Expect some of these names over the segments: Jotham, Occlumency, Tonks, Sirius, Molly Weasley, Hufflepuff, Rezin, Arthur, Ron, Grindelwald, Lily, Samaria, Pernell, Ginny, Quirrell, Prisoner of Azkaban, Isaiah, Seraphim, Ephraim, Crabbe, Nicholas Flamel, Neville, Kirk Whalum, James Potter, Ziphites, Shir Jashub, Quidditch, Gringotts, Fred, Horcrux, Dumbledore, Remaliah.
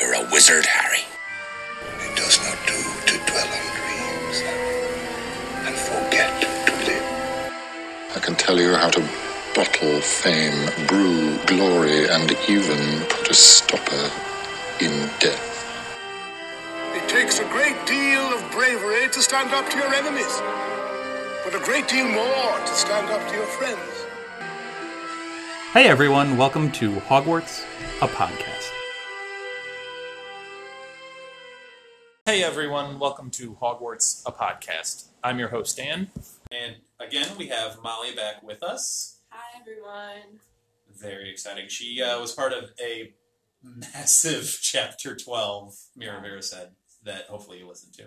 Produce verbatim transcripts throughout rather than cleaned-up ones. You're a wizard, Harry. It does not do to dwell on dreams and forget to live. I can tell you how to bottle fame, brew glory, and even put a stopper in death. It takes a great deal of bravery to stand up to your enemies, but a great deal more to stand up to your friends. Hey everyone, welcome to Hogwarts, a podcast. Hey everyone, welcome to Hogwarts, a podcast. I'm your host, Dan. And again, we have Molly back with us. Hi everyone. Very exciting. She uh, was part of a massive Chapter twelve, Mira Vera said, that hopefully you listened to.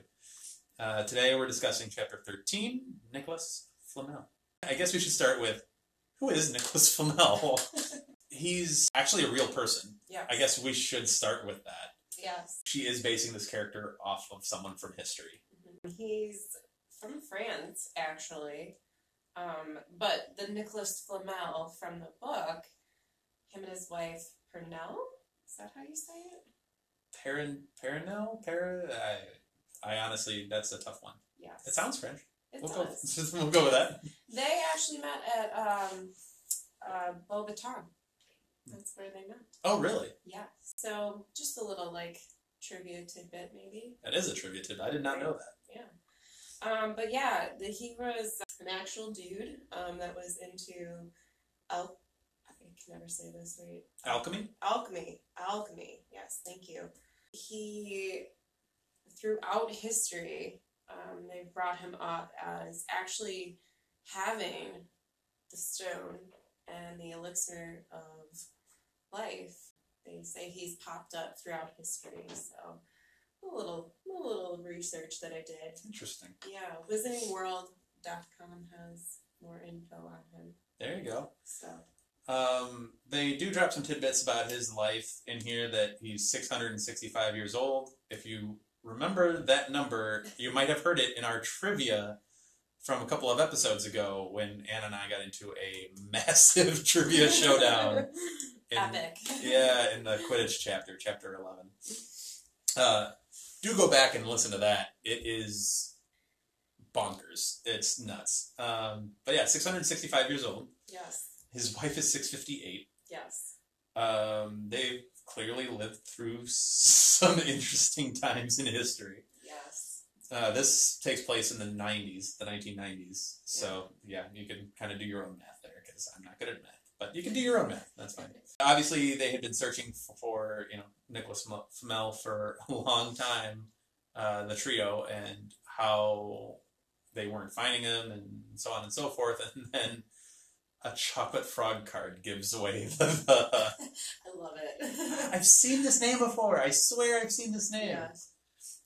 Uh, today we're discussing Chapter thirteen, Nicholas Flamel. I guess we should start with, who is Nicholas Flamel? He's actually a real person. Yes. I guess we should start with that. Yes. She is basing this character off of someone from history. Mm-hmm. He's from France, actually. Um, but the Nicholas Flamel from the book, him and his wife, Pernell? Is that how you say it? Perin, Perinel? Perin, I, I honestly, that's a tough one. Yes. It sounds French. It we'll does. Go, we'll go with that. They actually met at um, uh, Beauxbatons. That's where they met. Oh, really? Yeah. So, just a little, like, trivia tidbit, maybe. That is a trivia tidbit. I did not know that. Yeah. Um, but, yeah, the, he was an actual dude um, that was into alchemy. I can never say this right. Alchemy? Alchemy. Alchemy. Yes, thank you. He, throughout history, um, they brought him up as actually having the stone and the elixir of life. They say he's popped up throughout history, so a little, a little research that I did. Interesting. Yeah, wizarding world dot com has more info on him. There you go. So... Um, they do drop some tidbits about his life in here that he's six hundred sixty-five years old. If you remember that number, you might have heard it in our trivia from a couple of episodes ago when Anna and I got into a massive trivia showdown. In, Epic. Yeah, in the Quidditch chapter, chapter eleven. Uh, do go back and listen to that. It is bonkers. It's nuts. Um, but yeah, six hundred sixty-five years old. Yes. His wife is six fifty-eight. Yes. Um, they've clearly lived through some interesting times in history. Yes. Uh, this takes place in the nineties, the nineteen nineties. So, yeah, yeah, you can kind of do your own math there, because I'm not good at math. But you can do your own math. That's fine. Obviously, they had been searching for, you know, Nicholas Flamel for a long time, uh, the trio, and how they weren't finding him, and so on and so forth. And then... a chocolate frog card gives away the... the I love it. I've seen this name before. I swear I've seen this name. Yeah.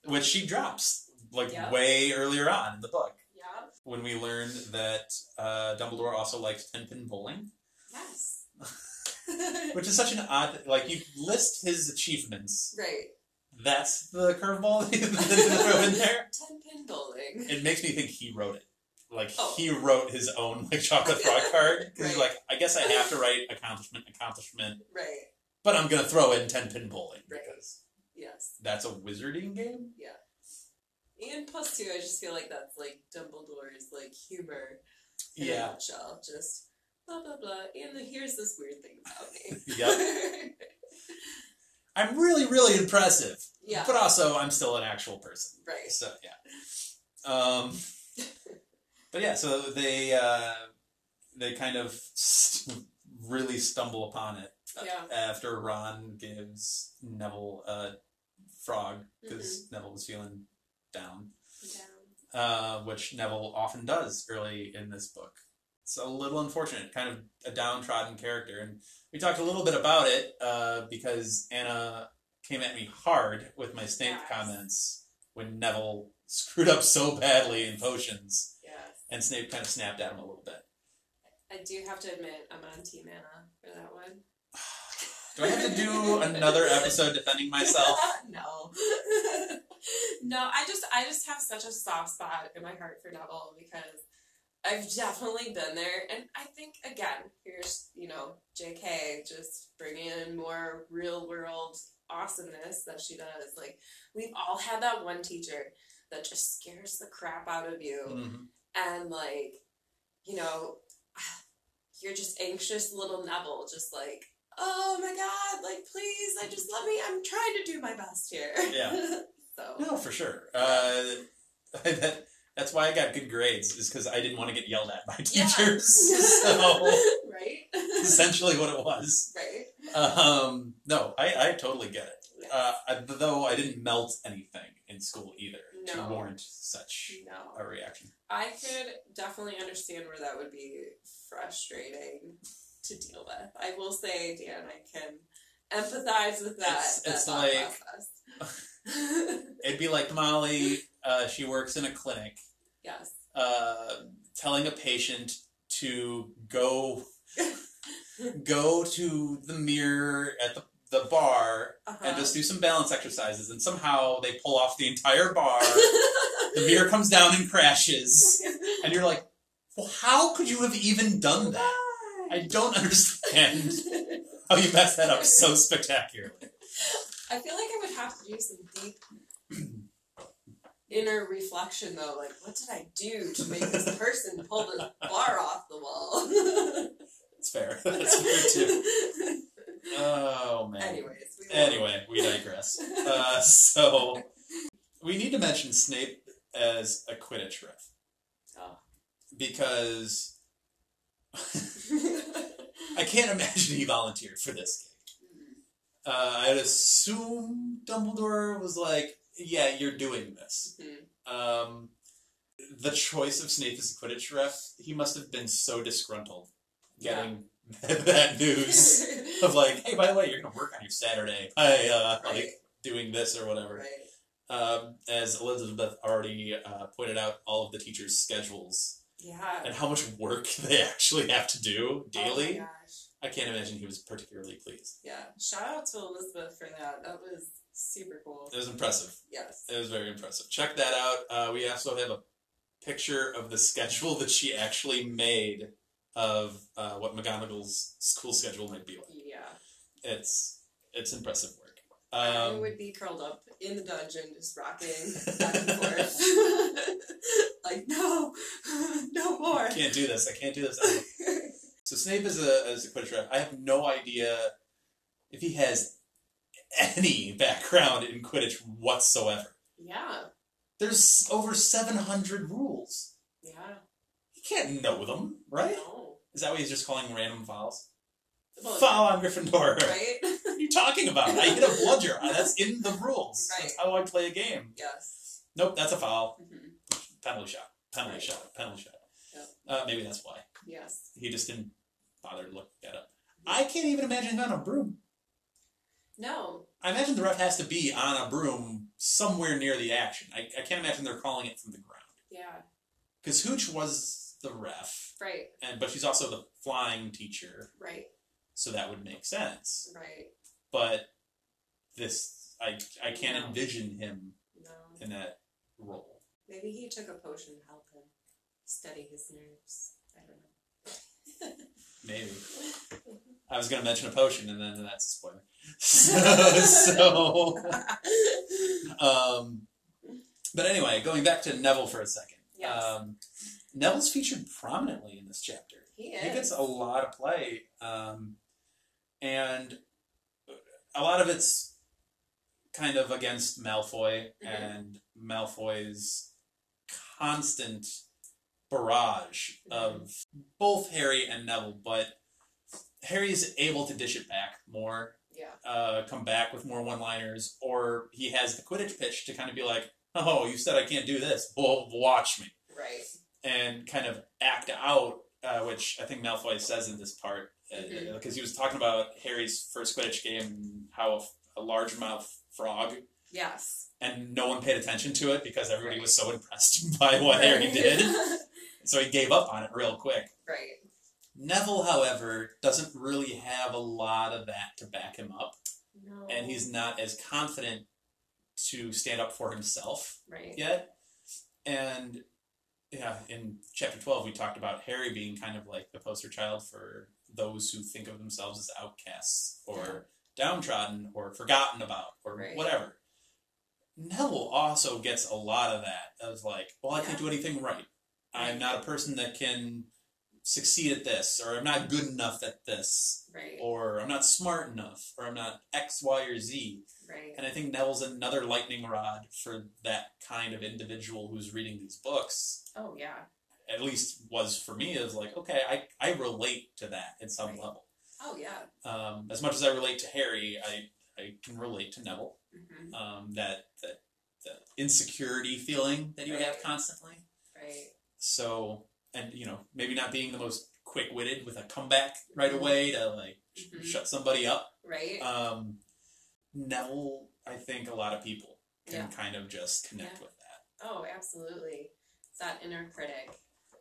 Which she drops, like, yep. way earlier on in the book. Yeah. When we learned that uh, Dumbledore also likes ten-pin bowling. Yes. Which is such an odd... Like, you list his achievements. Right. That's the curveball that you throw in there? Ten-pin bowling. It makes me think he wrote it. Like, oh. He wrote his own, like, chocolate frog card. Because right. He's like, I guess I have to write accomplishment, accomplishment. Right. But I'm going to throw in ten-pin bowling. Right. Because yes. That's a wizarding game? Yeah. And plus, too, I just feel like that's, like, Dumbledore's, like, humor. In yeah. a nutshell. Just blah, blah, blah. And the, here's this weird thing about me. Yep. I'm really, really impressive. Yeah. But also, I'm still an actual person. Right. So, yeah. Um... But yeah, so they uh, they kind of st really stumble upon it yeah. after Ron gives Neville a frog, because mm-hmm. Neville was feeling down, down. Uh, which Neville often does early in this book. It's a little unfortunate, kind of a downtrodden character. And we talked a little bit about it uh, because Anna came at me hard with my Snape yes. comments when Neville screwed up so badly in potions. And Snape kind of snapped at him a little bit. I do have to admit, I'm on Team Anna for that one. Do I have to do another episode defending myself? No. No, I just I just have such a soft spot in my heart for Neville because I've definitely been there. And I think, again, here's, you know, J K just bringing in more real-world awesomeness that she does. Like, we've all had that one teacher that just scares the crap out of you. Mm-hmm. And, like, you know, you're just anxious little Neville, just like, oh my god, like, please, I just let me, I'm trying to do my best here. Yeah. So. No, for sure. Uh, that, that's why I got good grades, is because I didn't want to get yelled at by teachers. Yeah. So, right? Essentially what it was. Right. Um, no, I, I totally get it. Yes. Uh, I, though I didn't melt anything in school either no. to warrant such no. a reaction. I could definitely understand where that would be frustrating to deal with. I will say, Dan, I can empathize with that. It's, it's that like, it'd be like Molly, uh, she works in a clinic. Yes. Uh, telling a patient to go... go to the mirror at the, the bar uh-huh. and just do some balance exercises, and somehow they pull off the entire bar. The mirror comes down and crashes, and you're like, well, how could you have even done that? I don't understand how you messed that up so spectacularly. I feel like I would have to do some deep inner reflection, though. Like, what did I do to make this person pull this bar off the wall? It's fair. That's fair, too. Oh, man. Anyways, we Anyway, we digress. Uh, so, we need to mention Snape as a Quidditch ref. Oh. Because I can't imagine he volunteered for this game. Uh, I'd assume Dumbledore was like, yeah, you're doing this. Mm-hmm. Um, the choice of Snape as a Quidditch ref, he must have been so disgruntled. Getting yeah. that news of like, hey, by the way, you're going to work on your Saturday by uh, right. like doing this or whatever. Right. Um, as Elizabeth already uh, pointed out, all of the teachers' schedules yeah. and how much work they actually have to do daily. Oh my gosh. I can't imagine he was particularly pleased. Yeah. Shout out to Elizabeth for that. That was super cool. It was impressive. Yes. It was very impressive. Check that out. Uh, we also have a picture of the schedule that she actually made of uh, what McGonagall's school schedule might be like. Yeah. It's it's impressive work. Um, I would be curled up in the dungeon, just rocking back and forth. Like, no, no more. I can't do this. I can't do this. So Snape is a, is a Quidditch ref. I have no idea if he has any background in Quidditch whatsoever. Yeah. There's over seven hundred rules. Yeah. He can't know them, right? No. Is that why he's just calling random fouls? Well, foul on Gryffindor. Right? What are you talking about? I hit a bludger. That's in the rules. Right. That's how I play a game. Yes. Nope, that's a foul. Mm-hmm. Penalty shot. Penalty right. shot. Penalty shot. Yep. Uh, maybe that's why. Yes. He just didn't bother to look that up. Yeah. I can't even imagine him on a broom. No. I imagine the ref has to be on a broom somewhere near the action. I, I can't imagine they're calling it from the ground. Yeah. Because Hooch was... the ref. Right. And but she's also the flying teacher. Right. So that would make sense. Right. But this I I can't no. envision him no. in that role. Maybe he took a potion to help him steady his nerves. I don't know. Maybe. I was gonna mention a potion and then that's a spoiler. So, so um but anyway, going back to Neville for a second. Yes. Um Neville's featured prominently in this chapter. He is. He gets a lot of play. Um, and a lot of it's kind of against Malfoy mm-hmm. and Malfoy's constant barrage mm-hmm. of both Harry and Neville. But Harry's able to dish it back more. Yeah. Uh, come back with more one-liners. Or he has the Quidditch pitch to kind of be like, oh, you said I can't do this. Well, watch me. Right. And kind of act out, uh, which I think Malfoy says in this part, because uh, mm-hmm. he was talking about Harry's first Quidditch game and how a, a largemouth frog. Yes. And no one paid attention to it because everybody right. was so impressed by what right. Harry did. So he gave up on it real quick. Right. Neville, however, doesn't really have a lot of that to back him up. No. And he's not as confident to stand up for himself right. yet. And... yeah, in chapter twelve, we talked about Harry being kind of like the poster child for those who think of themselves as outcasts or downtrodden or forgotten about or right. whatever. Neville also gets a lot of that. Of like, well, I yeah. can't do anything right. I'm not a person that can succeed at this, or I'm not good enough at this, right. or I'm not smart enough, or I'm not X, Y, or Z. Right. And I think Neville's another lightning rod for that kind of individual who's reading these books. Oh, yeah. At least was for me. It was like, okay, I, I relate to that at some right. level. Oh, yeah. Um, as much as I relate to Harry, I, I can relate to Neville. Mm-hmm. Um, that, that, that insecurity feeling that you right. have constantly. Right. So, and, you know, maybe not being the most quick-witted with a comeback right away to, like, mm-hmm. shut somebody up. Right. Um, Neville, I think a lot of people can yeah. kind of just connect yeah. with that. Oh, absolutely. It's that inner critic,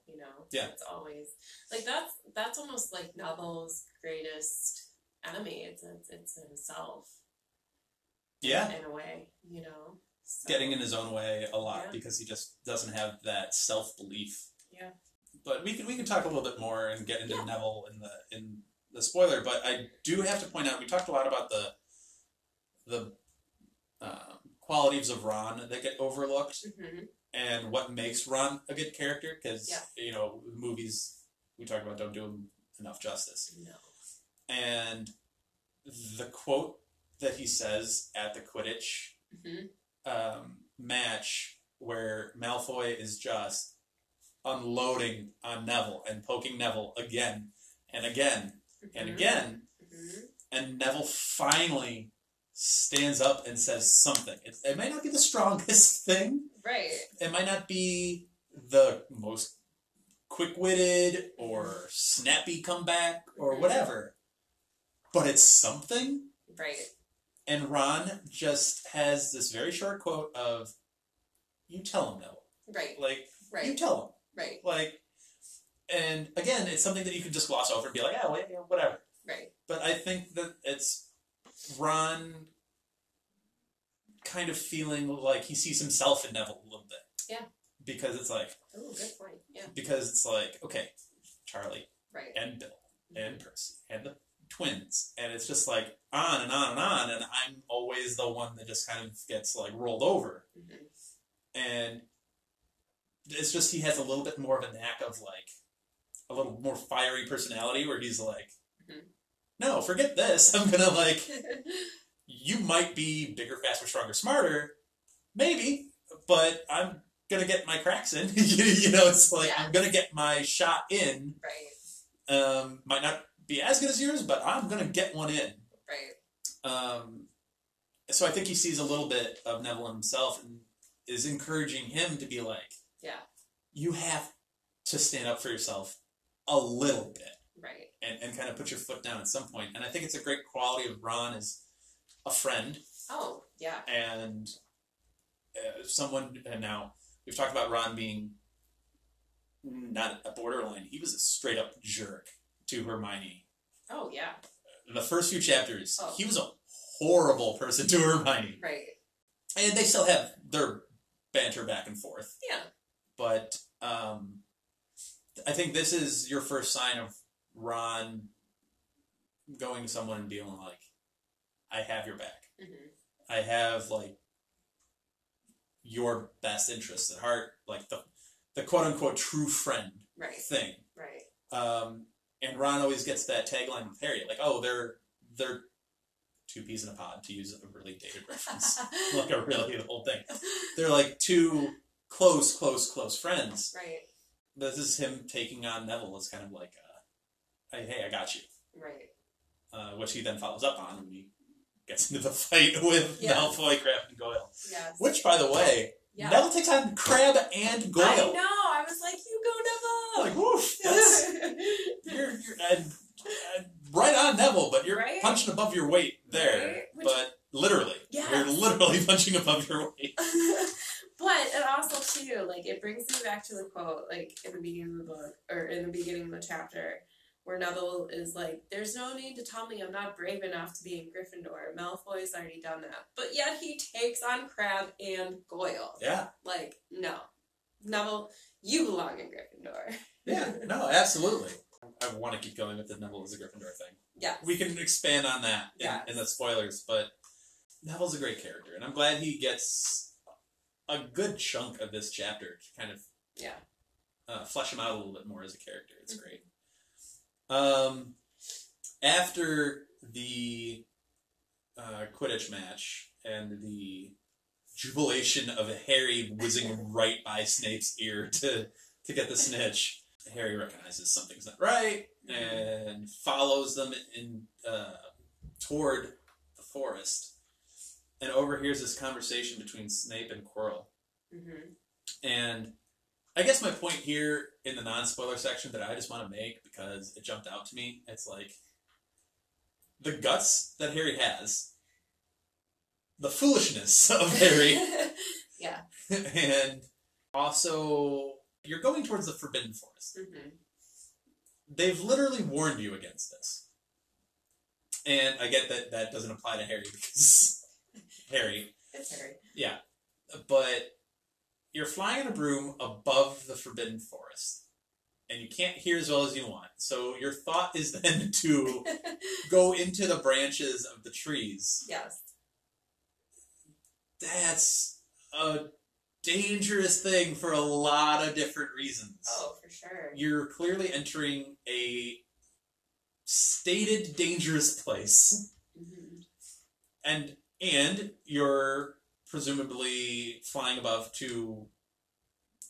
you know. Yeah. It's always, like, that's, that's almost, like, Neville's greatest enemy. It's, it's, it's himself. Yeah. In, in a way, you know. So. Getting in his own way a lot yeah. because he just doesn't have that self-belief. Yeah. But we can we can talk a little bit more and get into yeah. Neville in the in the spoiler. But I do have to point out we talked a lot about the the uh, qualities of Ron that get overlooked mm-hmm. and what makes Ron a good character because yeah. you know movies we talk about don't do him enough justice. No. And the quote that he says at the Quidditch mm-hmm. um, match where Malfoy is just unloading on Neville and poking Neville again and again mm-hmm. and again mm-hmm. and Neville finally stands up and says something. It, it might not be the strongest thing. Right. It might not be the most quick-witted or snappy comeback or mm-hmm. whatever, but it's something. Right. And Ron just has this very short quote of, you tell him Neville. Right. Like, right. you tell him. Right. Like, and again, it's something that you can just gloss over and be like, oh, wait, whatever. Right. But I think that it's Ron kind of feeling like he sees himself in Neville a little bit. Yeah. Because it's like... Oh, good point. Yeah. Because it's like, okay, Charlie. Right. And Bill. And mm-hmm. Percy. And the twins. And it's just like on and on and on. And I'm always the one that just kind of gets like rolled over. Mm-hmm. And... It's just he has a little bit more of a knack of, like, a little more fiery personality where he's like, mm-hmm. no, forget this. I'm going to, like, you might be bigger, faster, stronger, smarter. Maybe. But I'm going to get my cracks in. You know, it's like, yeah. I'm going to get my shot in. Right. Um, might not be as good as yours, but I'm going to get one in. Right. Um, so I think he sees a little bit of Neville himself and is encouraging him to be like, yeah. You have to stand up for yourself a little bit. Right. And and kind of put your foot down at some point. And I think it's a great quality of Ron as a friend. Oh, yeah. And uh, someone, and now we've talked about Ron being not a borderline. He was a straight up jerk to Hermione. Oh, yeah. In the first few chapters, oh. he was a horrible person to Hermione. Right. And they still have their banter back and forth. Yeah. But um, I think this is your first sign of Ron going to someone and being like, I have your back. Mm-hmm. I have, like, your best interests at heart. Like, the, the quote-unquote true friend right. thing. Right. Um, and Ron always gets that tagline with Harry. Like, oh, they're they're two peas in a pod, to use a really dated reference. Like, a really old thing. They're, like, two... Close, close, close friends. Right. This is him taking on Neville as kind of like, a, hey, I got you. Right. Uh, which he then follows up on when he gets into the fight with yes. Malfoy, Crabbe, and Goyle. Yes. Which, by the way, yeah. Neville takes on Crabbe and Goyle. I know. I was like, you go, Neville. Like, woof. That's, you're, you're, and, and right on, Neville, but you're right? punching above your weight there. Right? Which, but literally. Yeah. You're literally punching above your weight. But, and also, too, like, it brings me back to the quote, like, in the beginning of the book, or in the beginning of the chapter, where Neville is like, there's no need to tell me I'm not brave enough to be in Gryffindor. Malfoy's already done that. But yet he takes on Crabbe and Goyle. Yeah. Like, no. Neville, you belong in Gryffindor. Yeah, no, absolutely. I want to keep going with the Neville is a Gryffindor thing. Yeah. We can expand on that in, yes. in the spoilers, but Neville's a great character, and I'm glad he gets a good chunk of this chapter to kind of yeah uh, flesh him out a little bit more as a character. It's mm-hmm. great. Um, after the uh, Quidditch match and the jubilation of Harry whizzing right by Snape's ear to, to get the snitch, Harry recognizes something's not right and follows them in uh, toward the forest and overhears this conversation between Snape and Quirrell. Mm-hmm. And I guess my point here in the non-spoiler section that I just want to make, because it jumped out to me, it's like the guts that Harry has, the foolishness of Harry. Yeah. And also, you're going towards the Forbidden Forest. Mm-hmm. They've literally warned you against this. And I get that that doesn't apply to Harry because Harry. It's Harry. Yeah. But you're flying in a broom above the Forbidden Forest, and you can't hear as well as you want. So your thought is then to go into the branches of the trees. Yes. That's a dangerous thing for a lot of different reasons. Oh, for sure. You're clearly entering a stated dangerous place. Mm-hmm. And and you're presumably flying above two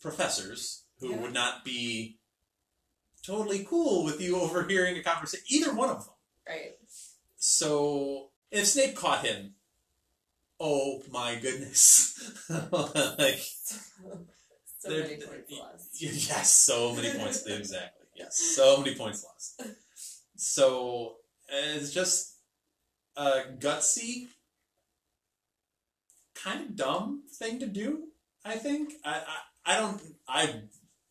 professors who yeah. would not be totally cool with you overhearing a conversation. Either one of them. Right. So if Snape caught him, oh my goodness. Like, so many points lost. Yes, so many points. Exactly. Yes, so many points lost. So it's just a gutsy, kind of dumb thing to do, I think. I, I, I don't, I,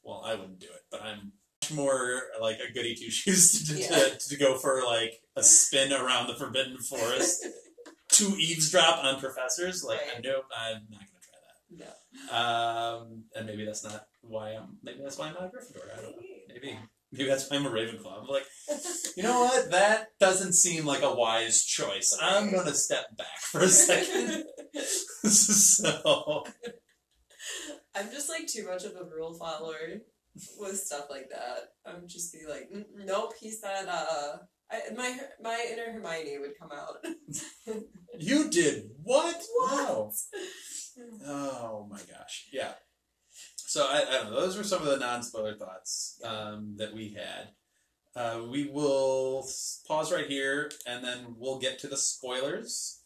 well, I wouldn't do it, but I'm much more like a goody two shoes to, yeah. to, to go for like a spin around the Forbidden Forest. To eavesdrop on professors, like right. nope, I'm not gonna try that. No. Um, and maybe that's not why I'm. Maybe that's why I'm not a Gryffindor. I don't know. Maybe maybe that's why I'm a Ravenclaw. I'm like, you know what? That doesn't seem like a wise choice. I'm gonna step back for a second. So I'm just like too much of a rule follower with stuff like that. I'm just be like, nope. He said, uh. I, my my inner Hermione would come out. You did what? Wow. Oh my gosh. Yeah. So I, I don't know. Those were some of the non-spoiler thoughts um, that we had. Uh, we will pause right here, and then we'll get to the spoilers.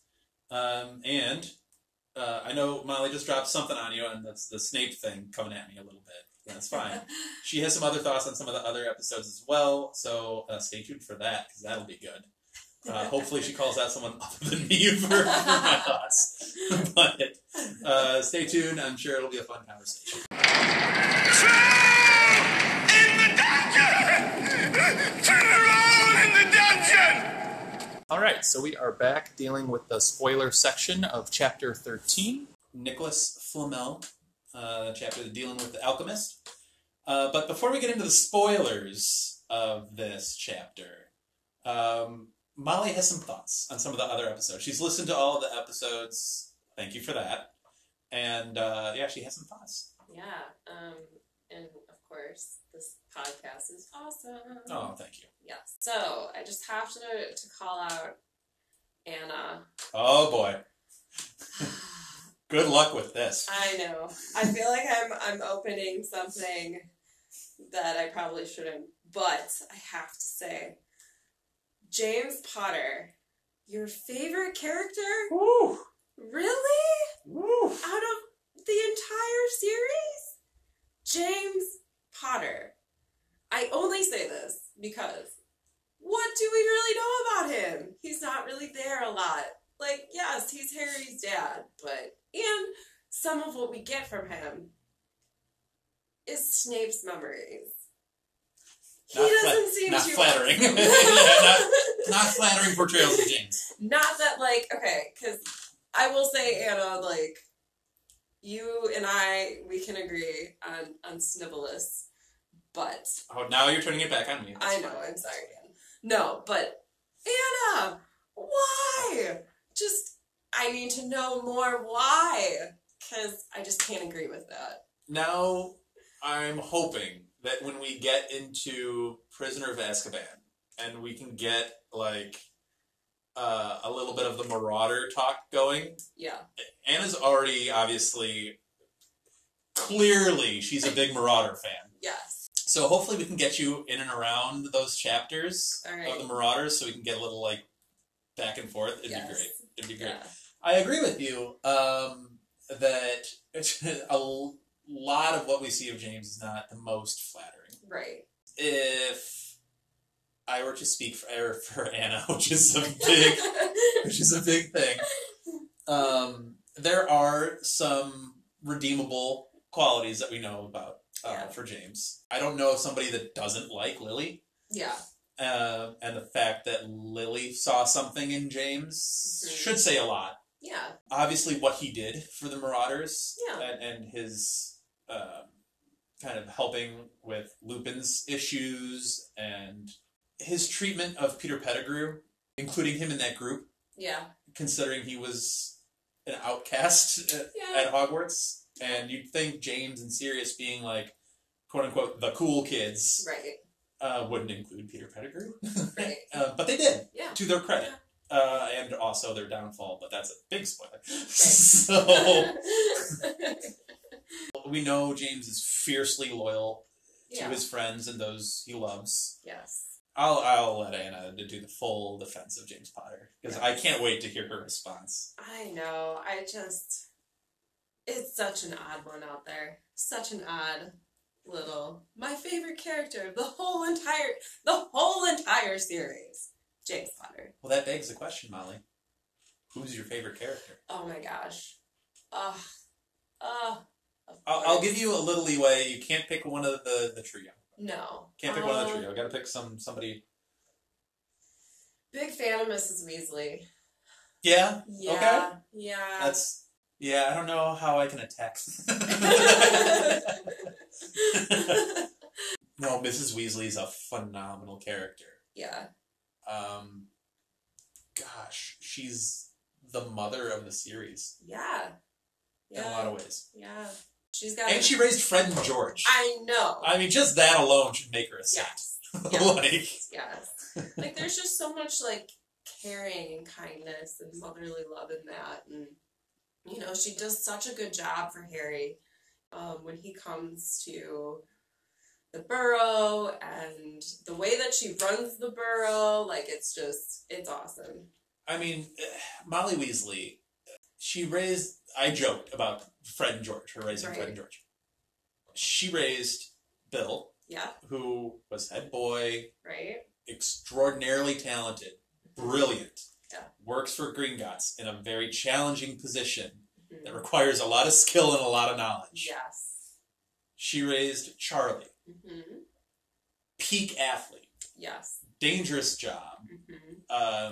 Um, and uh, I know Molly just dropped something on you, and that's the Snape thing coming at me a little bit. That's fine. She has some other thoughts on some of the other episodes as well, so uh, stay tuned for that, because that'll be good. Uh, hopefully she calls out someone other than me for, for my thoughts. But uh, stay tuned. I'm sure it'll be a fun conversation. Troll in the dungeon! Troll in the dungeon! All right, so we are back dealing with the spoiler section of Chapter thirteen. Nicholas Flamel. Uh, chapter dealing with the alchemist. Uh, but before we get into the spoilers of this chapter, um, Molly has some thoughts on some of the other episodes. She's listened to all of the episodes. Thank you for that. And uh, yeah, she has some thoughts. Yeah. Um, and of course, this podcast is awesome. Oh, thank you. Yes. So I just have to, to call out Anna. Oh, boy. Good luck with this. I know. I feel like I'm I'm opening something that I probably shouldn't, but I have to say, James Potter, your favorite character? Woo! Really? Woo! Out of the entire series? James Potter. I only say this because what do we really know about him? He's not really there a lot. Like, yes, he's Harry's dad, but... And some of what we get from him is Snape's memories. He not doesn't flat, seem not too flattering. not, not flattering portrayals of James. Not that, like, okay, because I will say, Anna, like, you and I, we can agree on, on Snivellus, but... Oh, now you're turning it back on me. That's I know, fine. I'm sorry again. No, but Anna, why? Just, I need to know more why, because I just can't agree with that. Now, I'm hoping that when we get into Prisoner of Azkaban, and we can get, like... Uh, a little bit of the Marauder talk going. Yeah. Anna's already, obviously, clearly she's a big Marauder fan. Yes. So hopefully we can get you in and around those chapters right. of the Marauders so we can get a little, like, back and forth. It'd yes. be great. It'd be great. Yeah. I agree with you um, that a lot of what we see of James is not the most flattering. Right. If... I were to speak for, for Anna, which is a big, which is a big thing. Um, there are some redeemable qualities that we know about uh, yeah. for James. I don't know of somebody that doesn't like Lily. Yeah. Uh, and the fact that Lily saw something in James mm-hmm. should say a lot. Yeah. Obviously, what he did for the Marauders yeah. and, and his uh, kind of helping with Lupin's issues and. His treatment of Peter Pettigrew, including him in that group, yeah, considering he was an outcast at, yeah. at Hogwarts, and you'd think James and Sirius being like, quote unquote, the cool kids, right, uh, wouldn't include Peter Pettigrew, right? uh, but they did, yeah, to their credit, yeah. uh, and also their downfall. But that's a big spoiler. Right. So we know James is fiercely loyal yeah. to his friends and those he loves. Yes. I'll I'll let Anna do the full defense of James Potter because yes. I can't wait to hear her response. I know. I just it's such an odd one out there. Such an odd little my favorite character of the whole entire the whole entire series, James Potter. Well, that begs the question, Molly. Who's your favorite character? Oh my gosh. Ugh. Ugh. I'll, I'll give you a little leeway. You can't pick one of the the trio. No. Can't pick um, one of the trio. Gotta pick some somebody. Big fan of Missus Weasley. Yeah? Yeah. Okay. Yeah. That's yeah, I don't know how I can attack. No, Missus Weasley's a phenomenal character. Yeah. Um gosh, she's the mother of the series. Yeah. Yeah. In a lot of ways. Yeah. She's got and a, she raised Fred and George. I know. I mean, just that alone should make her a saint. Yes. like, yes. Like, there's just so much, like, caring and kindness and motherly love in that. And, you know, she does such a good job for Harry um, when he comes to the Burrow and the way that she runs the Burrow. Like, it's just, it's awesome. I mean, Molly Weasley, she raised, I joked about Fred and George, her raising right. Fred and George. She raised Bill, yeah, who was head boy, right? Extraordinarily talented, brilliant, yeah. Works for Gringotts in a very challenging position mm-hmm. that requires a lot of skill and a lot of knowledge. Yes. She raised Charlie, mm-hmm. peak athlete, yes, dangerous job, mm-hmm.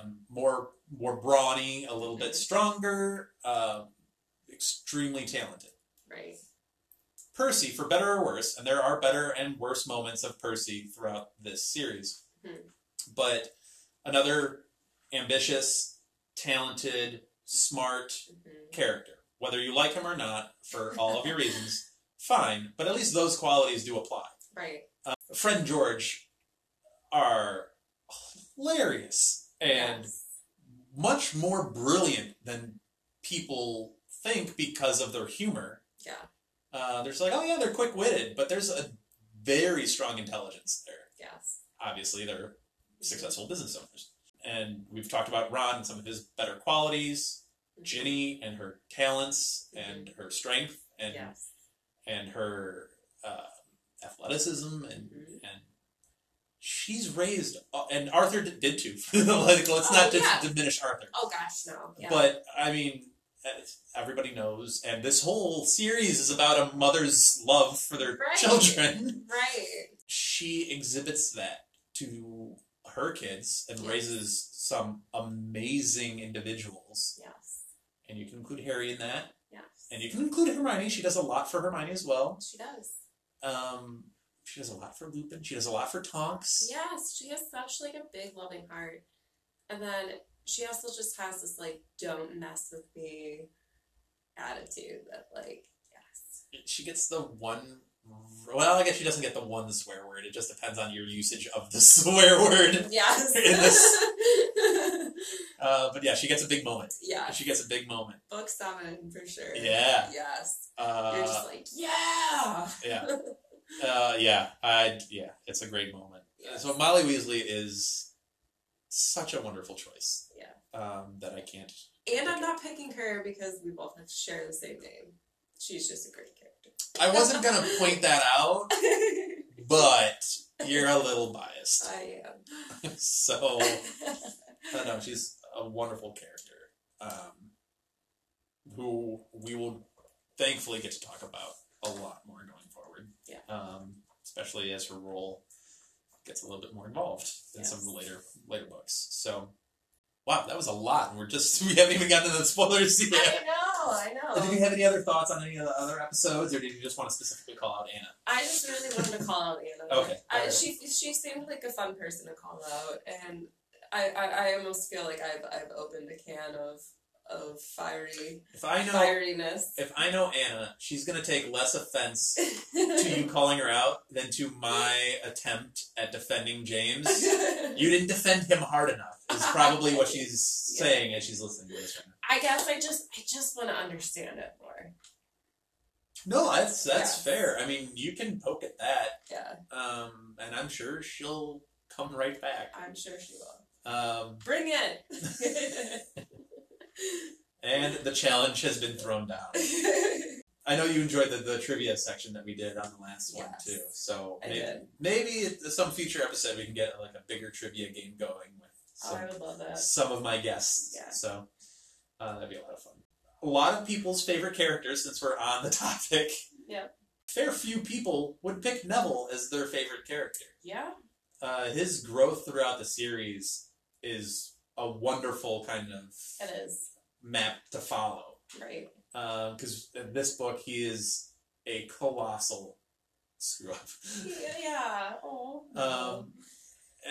um, more more brawny, a little mm-hmm. bit stronger. Um, Extremely talented. Right. Percy, for better or worse, and there are better and worse moments of Percy throughout this series, mm-hmm. but another ambitious, talented, smart mm-hmm. character. Whether you like him or not, for all of your reasons, fine, but at least those qualities do apply. Right. Um, Fred and George are hilarious and yes. much more brilliant than people think because of their humor. Yeah. Uh, there's like, oh yeah, they're quick-witted, but there's a very strong intelligence there. Yes. Obviously, they're successful business owners. And we've talked about Ron and some of his better qualities, mm-hmm. Ginny and her talents mm-hmm. and her strength and yes. and her uh, athleticism and mm-hmm. and she's raised, and Arthur did too. Like, let's not oh, yeah. d- diminish Arthur. Oh gosh, no. Yeah. But I mean. Everybody knows, and this whole series is about a mother's love for their right. children. Right. She exhibits that to her kids and yes. raises some amazing individuals. Yes. And you can include Harry in that. Yes. And you can include Hermione. She does a lot for Hermione as well. She does. Um, She does a lot for Lupin. She does a lot for Tonks. Yes, she has such, like, a big, loving heart. And then she also just has this, like, don't mess with me attitude that, like, yes. She gets the one... Well, I guess she doesn't get the one swear word. It just depends on your usage of the swear word. Yes. In this. Uh, but yeah, she gets a big moment. Yeah. She gets a big moment. Book seven, for sure. Yeah. Yes. Uh, You're just like, yeah! Yeah. Uh, yeah, I, yeah, it's a great moment. Yes. So Molly Weasley is such a wonderful choice. Yeah. Um, that I can't... And I'm not picking her because we both have to share the same name. She's just a great character. I wasn't going to point that out, but you're a little biased. I am. So, no, no, she's a wonderful character, um, who we will thankfully get to talk about a lot more going forward. Yeah. Um, especially as her role gets a little bit more involved in yes. some of the later, later books. So, wow, that was a lot, and we're just, we haven't even gotten to the spoilers yet. I know. Oh, I know. Did you have any other thoughts on any of the other episodes, or did you just want to specifically call out Anna? I just really wanted to call out Anna. Okay. I, right. She she seemed like a fun person to call out, and I, I, I almost feel like I've I've opened a can of of fiery if I know, fieriness. If I know Anna, she's gonna take less offense to you calling her out than to my attempt at defending James. You didn't defend him hard enough. Is probably what she's yeah. saying as she's listening to this right now. I guess I just I just want to understand it more. No, that's that's yeah. fair. I mean, you can poke at that. Yeah. Um, and I'm sure she'll come right back. I'm sure she will. Um, Bring it. And the challenge has been thrown down. I know you enjoyed the, the trivia section that we did on the last yes. one too. So I maybe did. maybe some future episode we can get like a bigger trivia game going with some, oh, I would love that. some of my guests. Yeah. So. Uh, that'd be a lot of fun. A lot of people's favorite characters, since we're on the topic. Yeah. Fair few people would pick Neville as their favorite character. Yeah. Uh, his growth throughout the series is a wonderful kind of it is. map to follow. Right. Because uh, in this book, he is a colossal screw-up. Yeah. yeah. Oh. Um,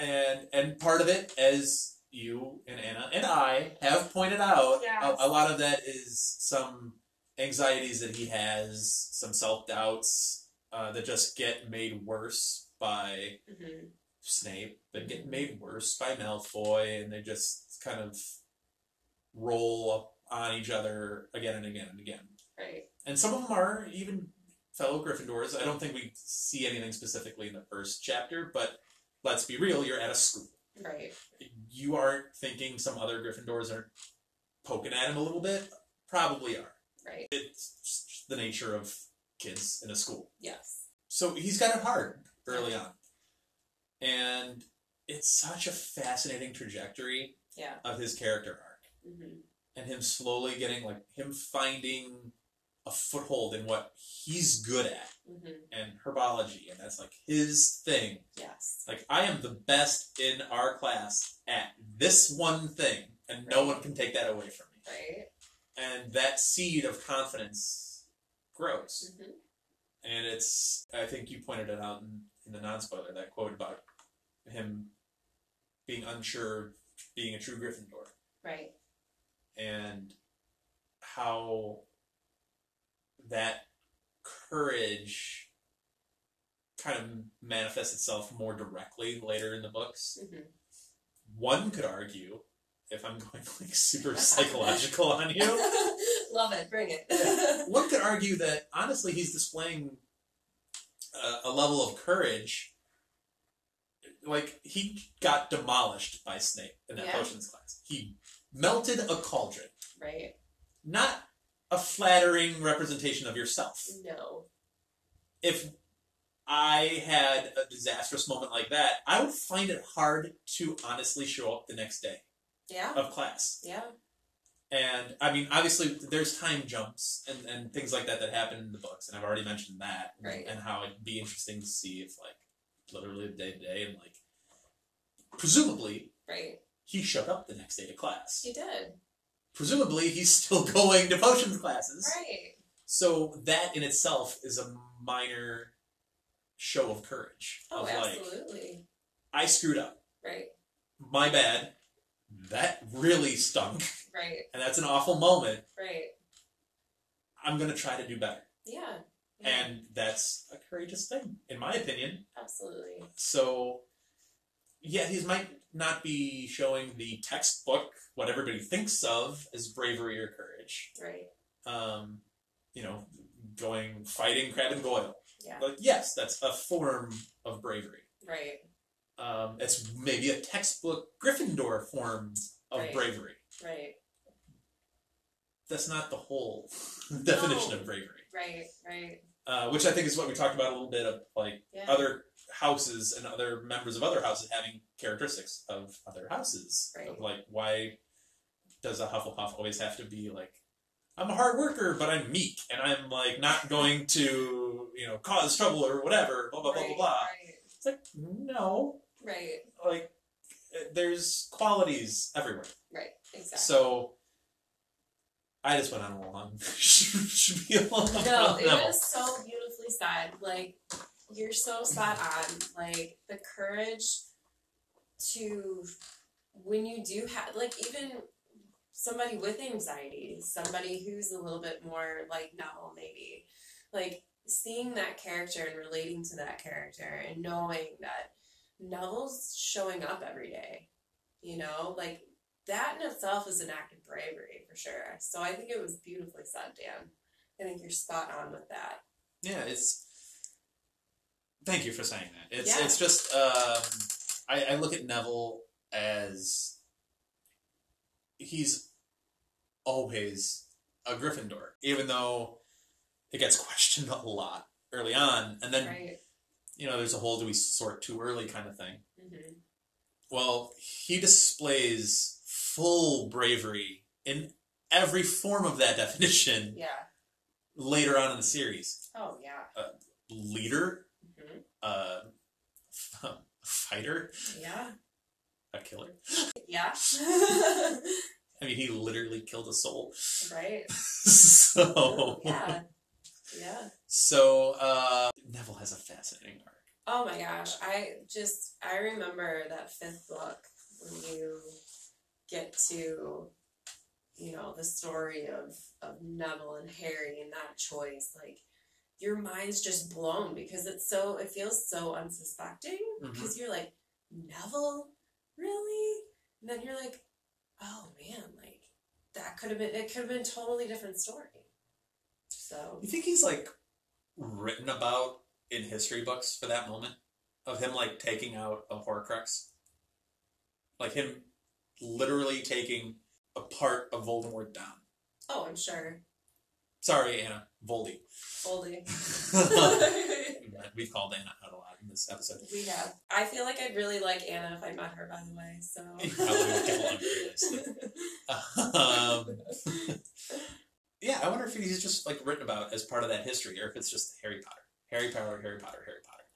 and, and part of it, as... you and Anna and I have pointed out yes. a, a lot of that is some anxieties that he has, some self-doubts uh, that just get made worse by mm-hmm. Snape, but get made worse by Malfoy, and they just kind of roll up on each other again and again and again. Right. And some of them are even fellow Gryffindors. I don't think we see anything specifically in the first chapter, but let's be real, you're at a school. Right. You aren't thinking some other Gryffindors are poking at him a little bit? Probably are. Right. It's the nature of kids in a school. Yes. So he's got it hard early on. And it's such a fascinating trajectory yeah. of his character arc. Mm-hmm. And him slowly getting, like, him finding a foothold in what he's good at mm-hmm. and herbology, and that's like his thing. Yes. Like, I am the best in our class at this one thing, and right. no one can take that away from me. Right. And that seed of confidence grows. Mm-hmm. And it's, I think you pointed it out in, in the non-spoiler, that quote about him being unsure, being a true Gryffindor. Right. And how that courage kind of manifests itself more directly later in the books. Mm-hmm. One could argue, if I'm going like super psychological on you. Love it, bring it. Yeah. One could argue that, honestly, he's displaying a, a level of courage. Like, he got demolished by Snape in that yeah. potions class. He melted a cauldron. Right. Not... a flattering representation of yourself. No. If I had a disastrous moment like that, I would find it hard to honestly show up the next day. Yeah. Of class. Yeah. And, I mean, obviously, there's time jumps and, and things like that that happen in the books, and I've already mentioned that. Right. And how it'd be interesting to see if, like, literally day to day, and, like, presumably, right. he showed up the next day to class. He did. Presumably, he's still going to potions classes. Right. So that in itself is a minor show of courage. Oh, of absolutely. Like, I screwed up. Right. My bad. That really stunk. Right. And that's an awful moment. Right. I'm going to try to do better. Yeah. yeah. And that's a courageous thing, in my opinion. Absolutely. So, yeah, these might not be showing the textbook, what everybody thinks of as bravery or courage. Right. Um, you know, going, fighting Crabbe and Goyle. Yeah. But yes, that's a form of bravery. Right. Um, it's maybe a textbook Gryffindor form of right. bravery. Right. That's not the whole definition no. of bravery. Right, right. Uh, which I think is what we talked about a little bit of, like, yeah. other houses and other members of other houses having characteristics of other houses. Right. Of, like, why does a Hufflepuff always have to be, like, I'm a hard worker, but I'm meek, and I'm, like, not going to, you know, cause trouble or whatever, blah, blah, right, blah, blah, blah. Right. It's like, no. Right. Like, there's qualities everywhere. Right, exactly. So... I just went on a long spiel. No, it was so beautifully said. Like, you're so spot on. Like, the courage to, when you do have, like, even somebody with anxiety, somebody who's a little bit more, like, novel maybe, like, seeing that character and relating to that character and knowing that Neville's showing up every day, you know? Like, that in itself is an act of bravery, for sure. So I think it was beautifully said, Dan. I think you're spot on with that. Yeah, it's... Thank you for saying that. It's yeah. it's just... Um, I, I look at Neville as... He's always a Gryffindor, even though it gets questioned a lot early on. And then, right. you know, there's a whole do we sort too early kind of thing. Mm-hmm. Well, he displays... full bravery in every form of that definition. Yeah. Later on in the series. Oh yeah. Uh, leader. Mm-hmm. Uh, f- fighter. Yeah. A killer. Yeah. I mean, he literally killed a soul. Right. So. Oh, yeah. Yeah. So uh, Neville has a fascinating arc. Oh my gosh! I just I remember that fifth book when you. Get to, you know, the story of, of Neville and Harry and that choice, like, your mind's just blown because it's so, it feels so unsuspecting because mm-hmm. you're like, Neville? Really? And then you're like, oh man, like, that could have been, it could have been a totally different story. So. You think he's, like, written about in history books for that moment? Of him, like, taking out a Horcrux? Like, him... literally taking a part of Voldemort down. Oh, I'm sure. Sorry, Anna. Voldy. Voldy. We've called Anna out a lot in this episode. We have. I feel like I'd really like Anna if I met her, by the way, so... You probably would get along very nicely. Um, yeah, I wonder if he's just, like, written about as part of that history, or if it's just Harry Potter. Harry Potter, Harry Potter, Harry Potter.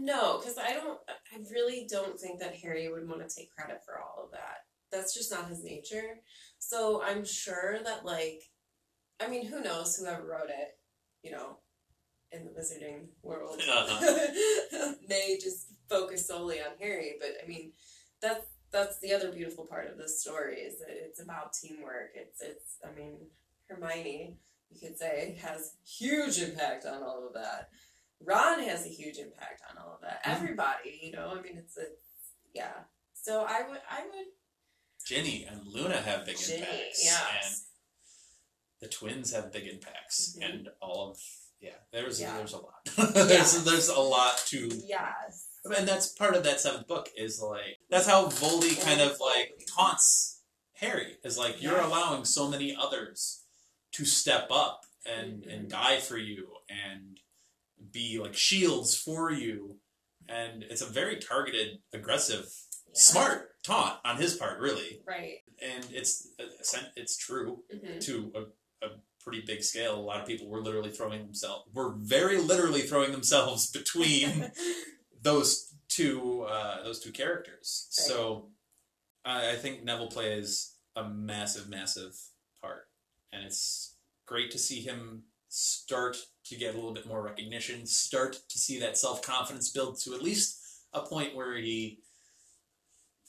No, because I don't... I really don't think that Harry would want to take credit for all of that. That's just not his nature. So I'm sure that, like, I mean, who knows whoever wrote it, you know, in the wizarding world uh-huh. may just focus solely on Harry. But I mean, that's that's the other beautiful part of this story is that it's about teamwork. It's it's I mean, Hermione, you could say, has huge impact on all of that. Ron has a huge impact on all of that. Mm-hmm. Everybody, you know, I mean, it's a yeah. So I would I would. Ginny and Luna have big Ginny, impacts, yeah. and the twins have big impacts, mm-hmm. and all of yeah. There's yeah. there's a lot. there's yes. there's a lot to yes, and that's part of that seventh book is like that's how Voldy kind of like taunts Harry is like you're yes. allowing so many others to step up and mm-hmm. and die for you and be like shields for you, and it's a very targeted, aggressive. Yeah. Smart taunt on his part, really. Right. And it's it's true mm-hmm. to a, a pretty big scale. A lot of people were literally throwing themselves, were very literally throwing themselves between those two uh, those two characters. Right. So I, I think Neville plays a massive, massive part, and it's great to see him start to get a little bit more recognition, start to see that self-confidence build to at least a point where he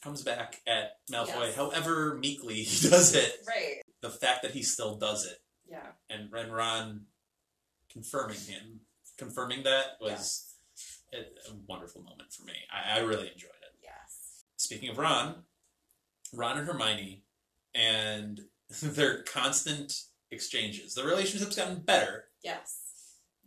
comes back at Malfoy, yes. however meekly he does it. Right. The fact that he still does it. Yeah. And Ren Ron confirming him, confirming that was yeah. a, a wonderful moment for me. I, I really enjoyed it. Yes. Speaking of Ron, Ron and Hermione and their constant exchanges. The relationship's gotten better. Yes.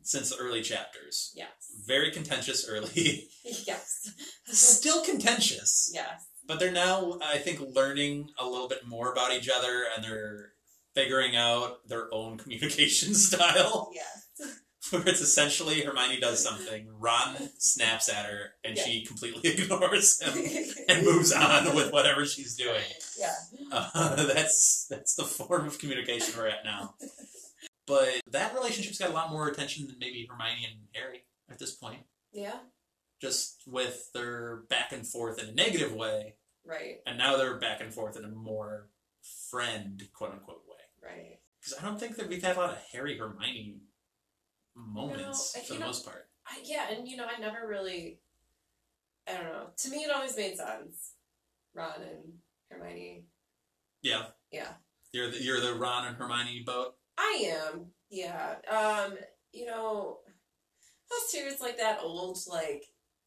Since the early chapters. Yes. Very contentious early. Yes. Still contentious. Yes. But they're now, I think, learning a little bit more about each other, and they're figuring out their own communication style. Yes. Where it's essentially Hermione does something, Ron snaps at her, and yes. she completely ignores him and moves on with whatever she's doing. Yeah. Uh, that's, that's the form of communication we're at now. But that relationship's got a lot more attention than maybe Hermione and Harry at this point. Yeah. Just with their back and forth in a negative way. Right. And now they're back and forth in a more friend, quote-unquote, way. Right. Because I don't think that we've had a lot of Harry-Hermione moments, you know, for the most part. I, yeah, and, you know, I never really... I don't know. To me, it always made sense. Ron and Hermione. Yeah. Yeah. You're the, you're the Ron and Hermione boat? I am, yeah. Um, you know, plus too, it's like that old, like,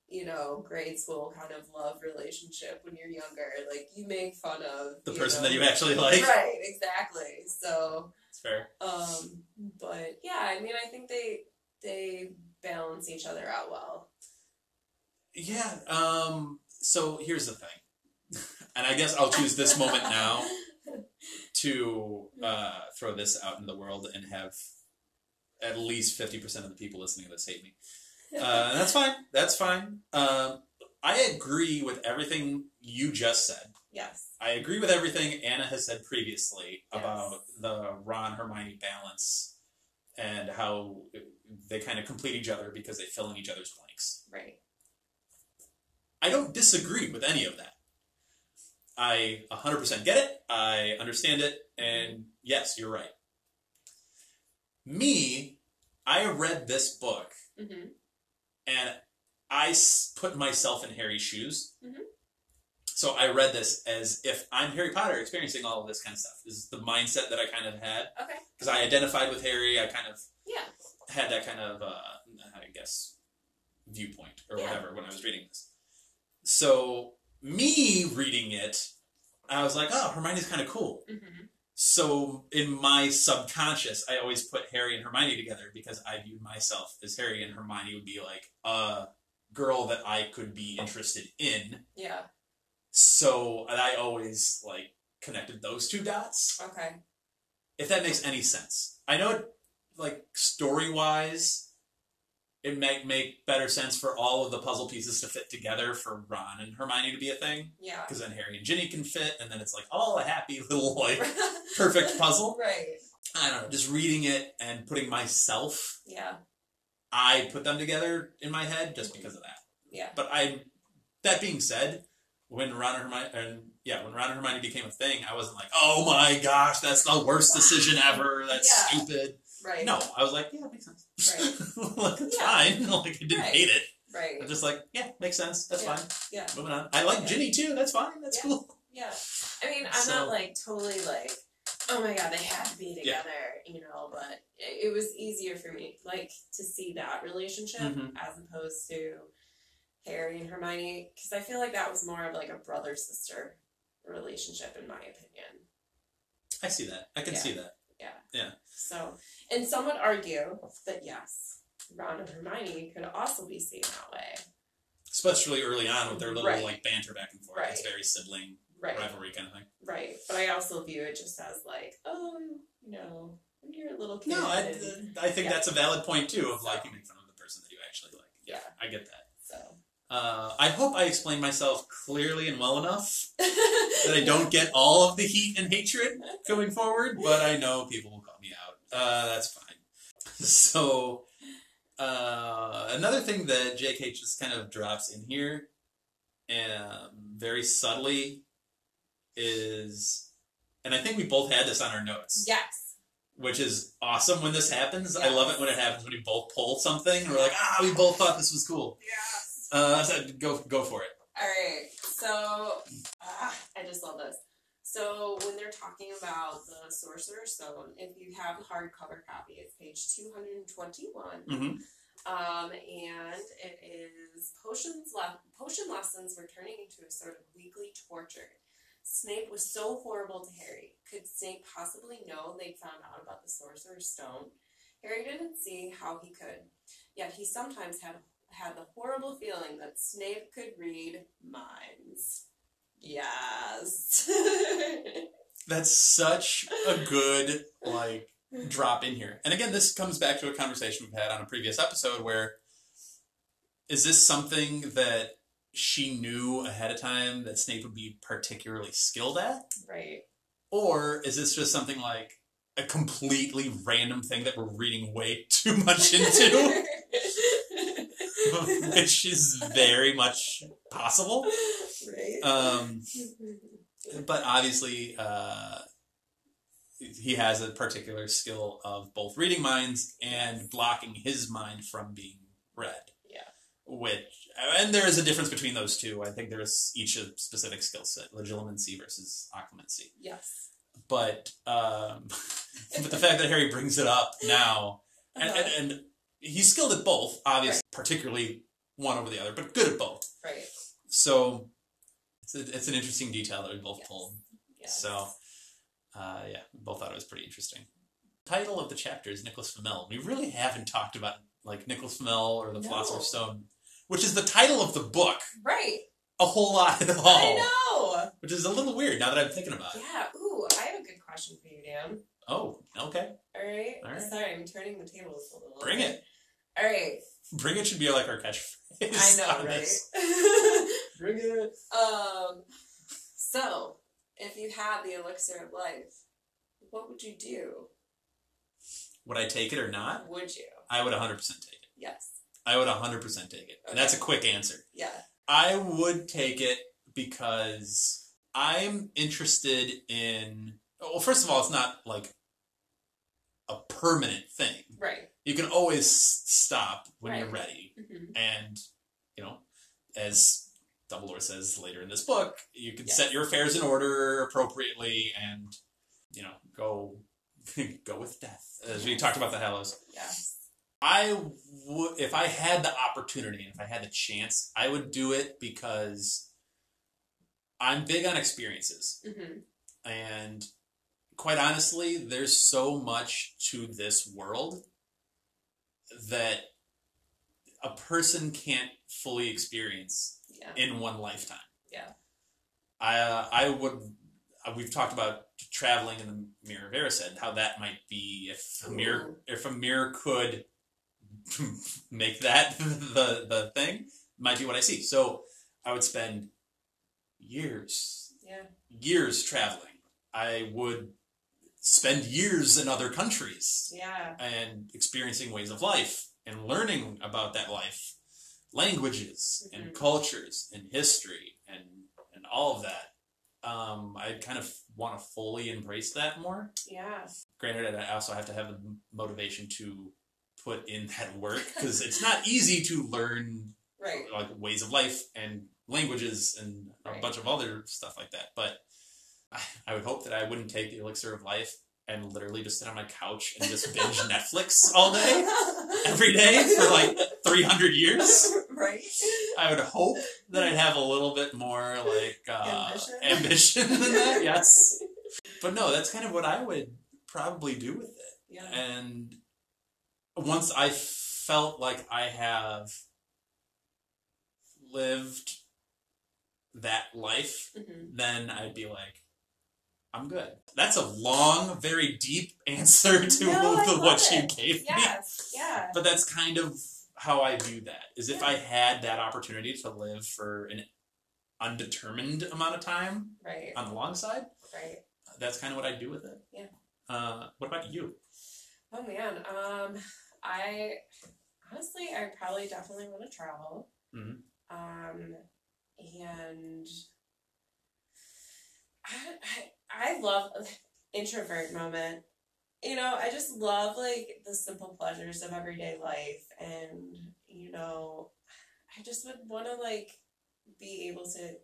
you know, grade school kind of love relationship when you're younger. Like, you make fun of... The person know. that you actually like. Right, exactly. So... It's fair. Um, but, yeah, I mean, I think they they balance each other out well. Yeah, um, so here's the thing. And I guess I'll choose this moment now. To uh, throw this out into the world and have at least fifty percent of the people listening to this hate me. Uh, that's fine. That's fine. Uh, I agree with everything you just said. Yes. I agree with everything Anna has said previously yes. about the Ron-Hermione balance and how they kind of complete each other because they fill in each other's blanks. Right. I don't disagree with any of that. I one hundred percent get it, I understand it, and yes, you're right. Me, I read this book, mm-hmm. and I put myself in Harry's shoes, mm-hmm. so I read this as if I'm Harry Potter experiencing all of this kind of stuff. This is the mindset that I kind of had. Okay. Because I identified with Harry, I kind of yeah. had that kind of, uh, I guess, viewpoint, or yeah. whatever, when I was reading this. So... me reading it, I was like, oh, Hermione's kind of cool. Mm-hmm. So in my subconscious, I always put Harry and Hermione together because I viewed myself as Harry, and Hermione would be like a girl that I could be interested in. Yeah. So I always like connected those two dots. Okay. If that makes any sense. I know it, like, story-wise... it might make better sense for all of the puzzle pieces to fit together for Ron and Hermione to be a thing. Yeah. Because then Harry and Ginny can fit, and then it's like all a happy little, like, perfect puzzle. Right. I don't know. Just reading it and putting myself. Yeah. I put them together in my head just because of that. Yeah. But I, that being said, when Ron and Hermione, and yeah, when Ron and Hermione became a thing, I wasn't like, oh my gosh, that's the worst decision ever. That's yeah. stupid. Right. No, I was like, yeah, it makes sense. Right. Like, it's yeah. fine. Like, I didn't right. hate it. Right. I'm just like, yeah, makes sense. That's yeah. fine. Yeah. Moving on. I like yeah. Ginny, too. That's fine. That's yeah. cool. Yeah. I mean, I'm so, not, like, totally, like, oh, my God, they have to be together, yeah. you know, but it was easier for me, like, to see that relationship mm-hmm. as opposed to Harry and Hermione, because I feel like that was more of, like, a brother-sister relationship, in my opinion. I see that. I can yeah. see that. Yeah. Yeah. So, and some would argue that yes, Ron and Hermione could also be seen that way. Especially early on with their little right. like banter back and forth. Right. It's very sibling right. rivalry kind of thing. Right. But I also view it just as like, oh, you know, when you're a little kid. No, I, and, I think yeah. that's a valid point too of so. like you make fun of the person that you actually like. Yeah. yeah. I get that. So. Uh, I hope I explained myself clearly and well enough that I don't get all of the heat and hatred going forward, but I know people will call me out. Uh, that's fine. So, uh, another thing that J K just kind of drops in here, um, very subtly, is, and I think we both had this on our notes. Yes. which is awesome when this happens. Yes. I love it when it happens, when you both pull something. We're like, ah, we both thought this was cool. Yes. Uh, so go, go for it. All right. So, ah, I just love this. So when they're talking about the Sorcerer's Stone, if you have a hardcover copy, it's page two hundred twenty-one. Mm-hmm. Um, and it is potions le potion lessons were turning into a sort of weekly torture. Snape was so horrible to Harry. Could Snape possibly know they'd found out about the Sorcerer's Stone? Harry didn't see how he could. Yet he sometimes had had the horrible feeling that Snape could read minds. Yes. That's such a good, like, drop in here. And again, this comes back to a conversation we've had on a previous episode where, is this something that she knew ahead of time that Snape would be particularly skilled at? Right. Or is this just something like a completely random thing that we're reading way too much into? Which is very much possible. Right. Um, but obviously, uh, he has a particular skill of both reading minds and blocking his mind from being read. Yeah. Which, and there is a difference between those two. I think there is each a specific skill set, legitimacy versus occlumency. Yes. But, um, but the fact that Harry brings it up now, and, uh-huh. and, and he's skilled at both, obviously, right. particularly one over the other, but good at both. Right. So it's, a, it's an interesting detail that we both yes. pulled. Yes. So... Uh, yeah, we both thought it was pretty interesting. Title of the chapter is Nicholas Flamel. We really haven't talked about, like, Nicholas Flamel or the no. Philosopher's Stone, which is the title of the book. Right. A whole lot at all. I know. Which is a little weird now that I'm thinking about it. Yeah. Ooh, I have a good question for you, Dan. Oh, okay. All right. All right. Sorry, I'm turturning the tables a little. Bring it. All right. Bring it should be like our catchphrase. I know, right? Bring it. Um. So... if you had the elixir of life, what would you do? Would I take it or not? Would you? I would one hundred percent take it. Yes. I would one hundred percent take it. Okay. And that's a quick answer. Yeah. I would take it because I'm interested in... well, first of all, it's not like a permanent thing. Right. You can always stop when right. you're ready. Mm-hmm. And, you know, as... Dumbledore says later in this book, you can yes. set your affairs in order appropriately and, you know, go go with death. As we talked about the Hallows. Yes. I would, if I had the opportunity, and if I had the chance, I would do it because I'm big on experiences. Mm-hmm. And quite honestly, there's so much to this world that a person can't fully experience yeah. in one lifetime. Yeah. I uh, I would, uh, we've talked about traveling in the Mirror of Erised and how that might be, if a mirror, if a mirror could make that the, the thing, might be what I see. So I would spend years, yeah. years traveling. I would spend years in other countries yeah. and experiencing ways of life and learning about that life. Languages mm-hmm. and cultures and history and and all of that. Um, I kind of want to fully embrace that more. Yeah. Granted, I also have to have the motivation to put in that work because it's not easy to learn right. like ways of life and languages and right. a bunch of other stuff like that. But I, I would hope that I wouldn't take the elixir of life and literally just sit on my couch and just binge Netflix all day, every day for like three hundred years. Right. I would hope that I'd have a little bit more like uh, ambition. ambition than that. Yes. But no, that's kind of what I would probably do with it. Yeah. And once I felt like I have lived that life, mm-hmm. then I'd be like, I'm good. That's a long, very deep answer to no, what you gave yes, me. Yeah. But that's kind of how I view that, is if yeah. I had that opportunity to live for an undetermined amount of time right. on the long side, right. that's kind of what I do with it. Yeah. Uh, what about you? Oh, man. Um, I honestly, I probably definitely want to travel. Mm-hmm. Um, and I, I I love introvert moment you know, I just love, like, the simple pleasures of everyday life, and, you know, I just would want to, like, be able to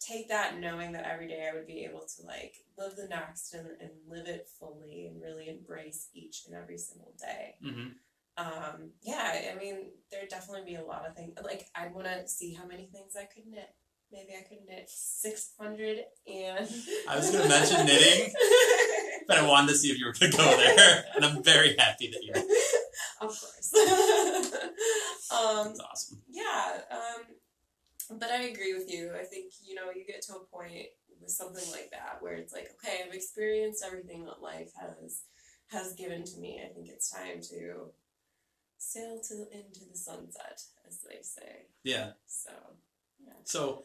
take that, knowing that every day I would be able to, like, live the next and, and live it fully and really embrace each and every single day. Mm-hmm. Um, yeah, I mean, there'd definitely be a lot of things. Like, I want to see how many things I could knit. Maybe I could knit six hundred and... I was going to mention knitting, but I wanted to see if you were going to go there. And I'm very happy that you're... Of course. um, That's awesome. Yeah. Um, but I agree with you. I think, you know, you get to a point with something like that where it's like, okay, I've experienced everything that life has has given to me. I think it's time to... sail till into the sunset, as they say. Yeah. So, yeah. So,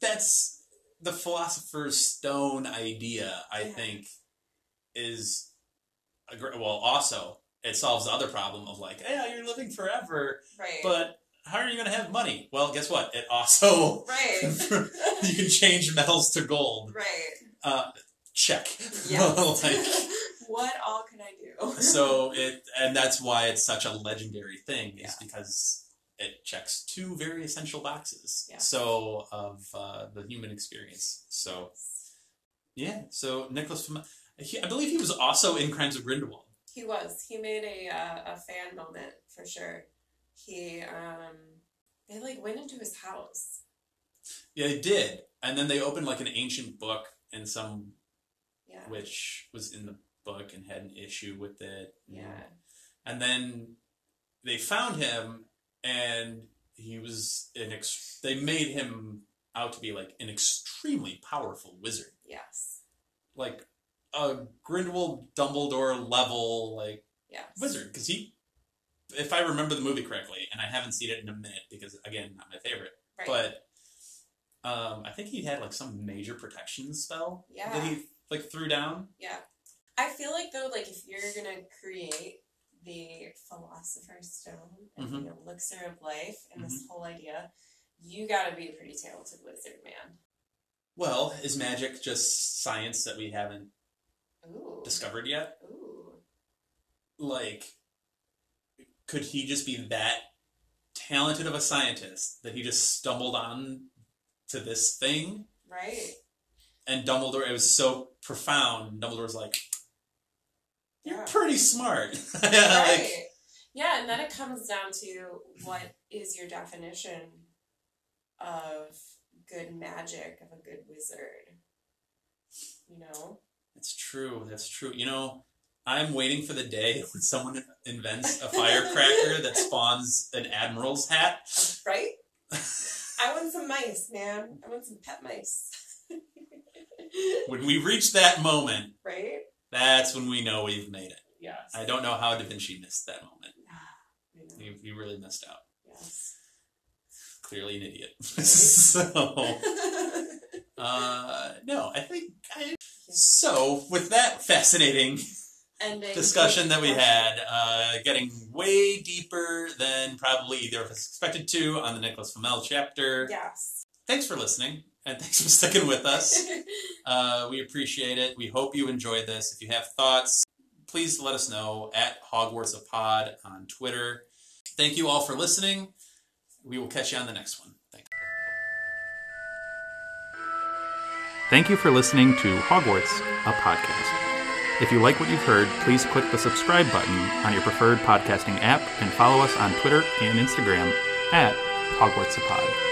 that's the Philosopher's Stone idea, I yeah. think, is, a great, well, also, it solves the other problem of, like, yeah, you're living forever, right. but how are you going to have money? Well, guess what? It also... Right. You can change metals to gold. Right. Uh, check. Yeah. Like... What all can I do? So it, and that's why it's such a legendary thing, is yeah. because it checks two very essential boxes. Yeah. So of uh, the human experience. So yeah. So Nicholas, he, I believe he was also in Crimes of Grindelwald. He was. He made a uh, a fan moment for sure. He um, they like went into his house. Yeah, they did, and then they opened like an ancient book and some, yeah. which was in the. book and had an issue with it. Yeah. And then they found him and he was an ex they made him out to be like an extremely powerful wizard. Yes. Like a Grindelwald Dumbledore level like yes. wizard, cuz he, if I remember the movie correctly, and I haven't seen it in a minute because again, not my favorite. Right. But um I think he had like some major protection spell yeah. that he like threw down. Yeah. I feel like, though, like, if you're going to create the Philosopher's Stone and mm-hmm. the elixir of life and mm-hmm. this whole idea, you got to be a pretty talented wizard, man. Well, is magic just science that we haven't Ooh. discovered yet? Ooh. Like, could he just be that talented of a scientist that he just stumbled on to this thing? Right. And Dumbledore, it was so profound, Dumbledore's like... You're yeah. pretty smart. yeah, right. Like, yeah, and then it comes down to what is your definition of good magic, of a good wizard. You know? That's true. That's true. You know, I'm waiting for the day when someone invents a firecracker that spawns an admiral's hat. Right? I want some mice, man. I want some pet mice. When we reach that moment... Right? That's when we know we've made it. Yes. I don't know how Da Vinci missed that moment. He, he really missed out. Yes. Clearly an idiot. Right. So, uh, no, I think... I, so, with that fascinating Ending. discussion that we had, uh, getting way deeper than probably either of us expected to on the Nicholas Flamel chapter. Yes. Thanks for listening. And thanks for sticking with us. Uh, we appreciate it. We hope you enjoyed this. If you have thoughts, please let us know at HogwartsAPod on Twitter. Thank you all for listening. We will catch you on the next one. Thank you. Thank you for listening to Hogwarts, a podcast. If you like what you've heard, please click the subscribe button on your preferred podcasting app and follow us on Twitter and Instagram at HogwartsAPod.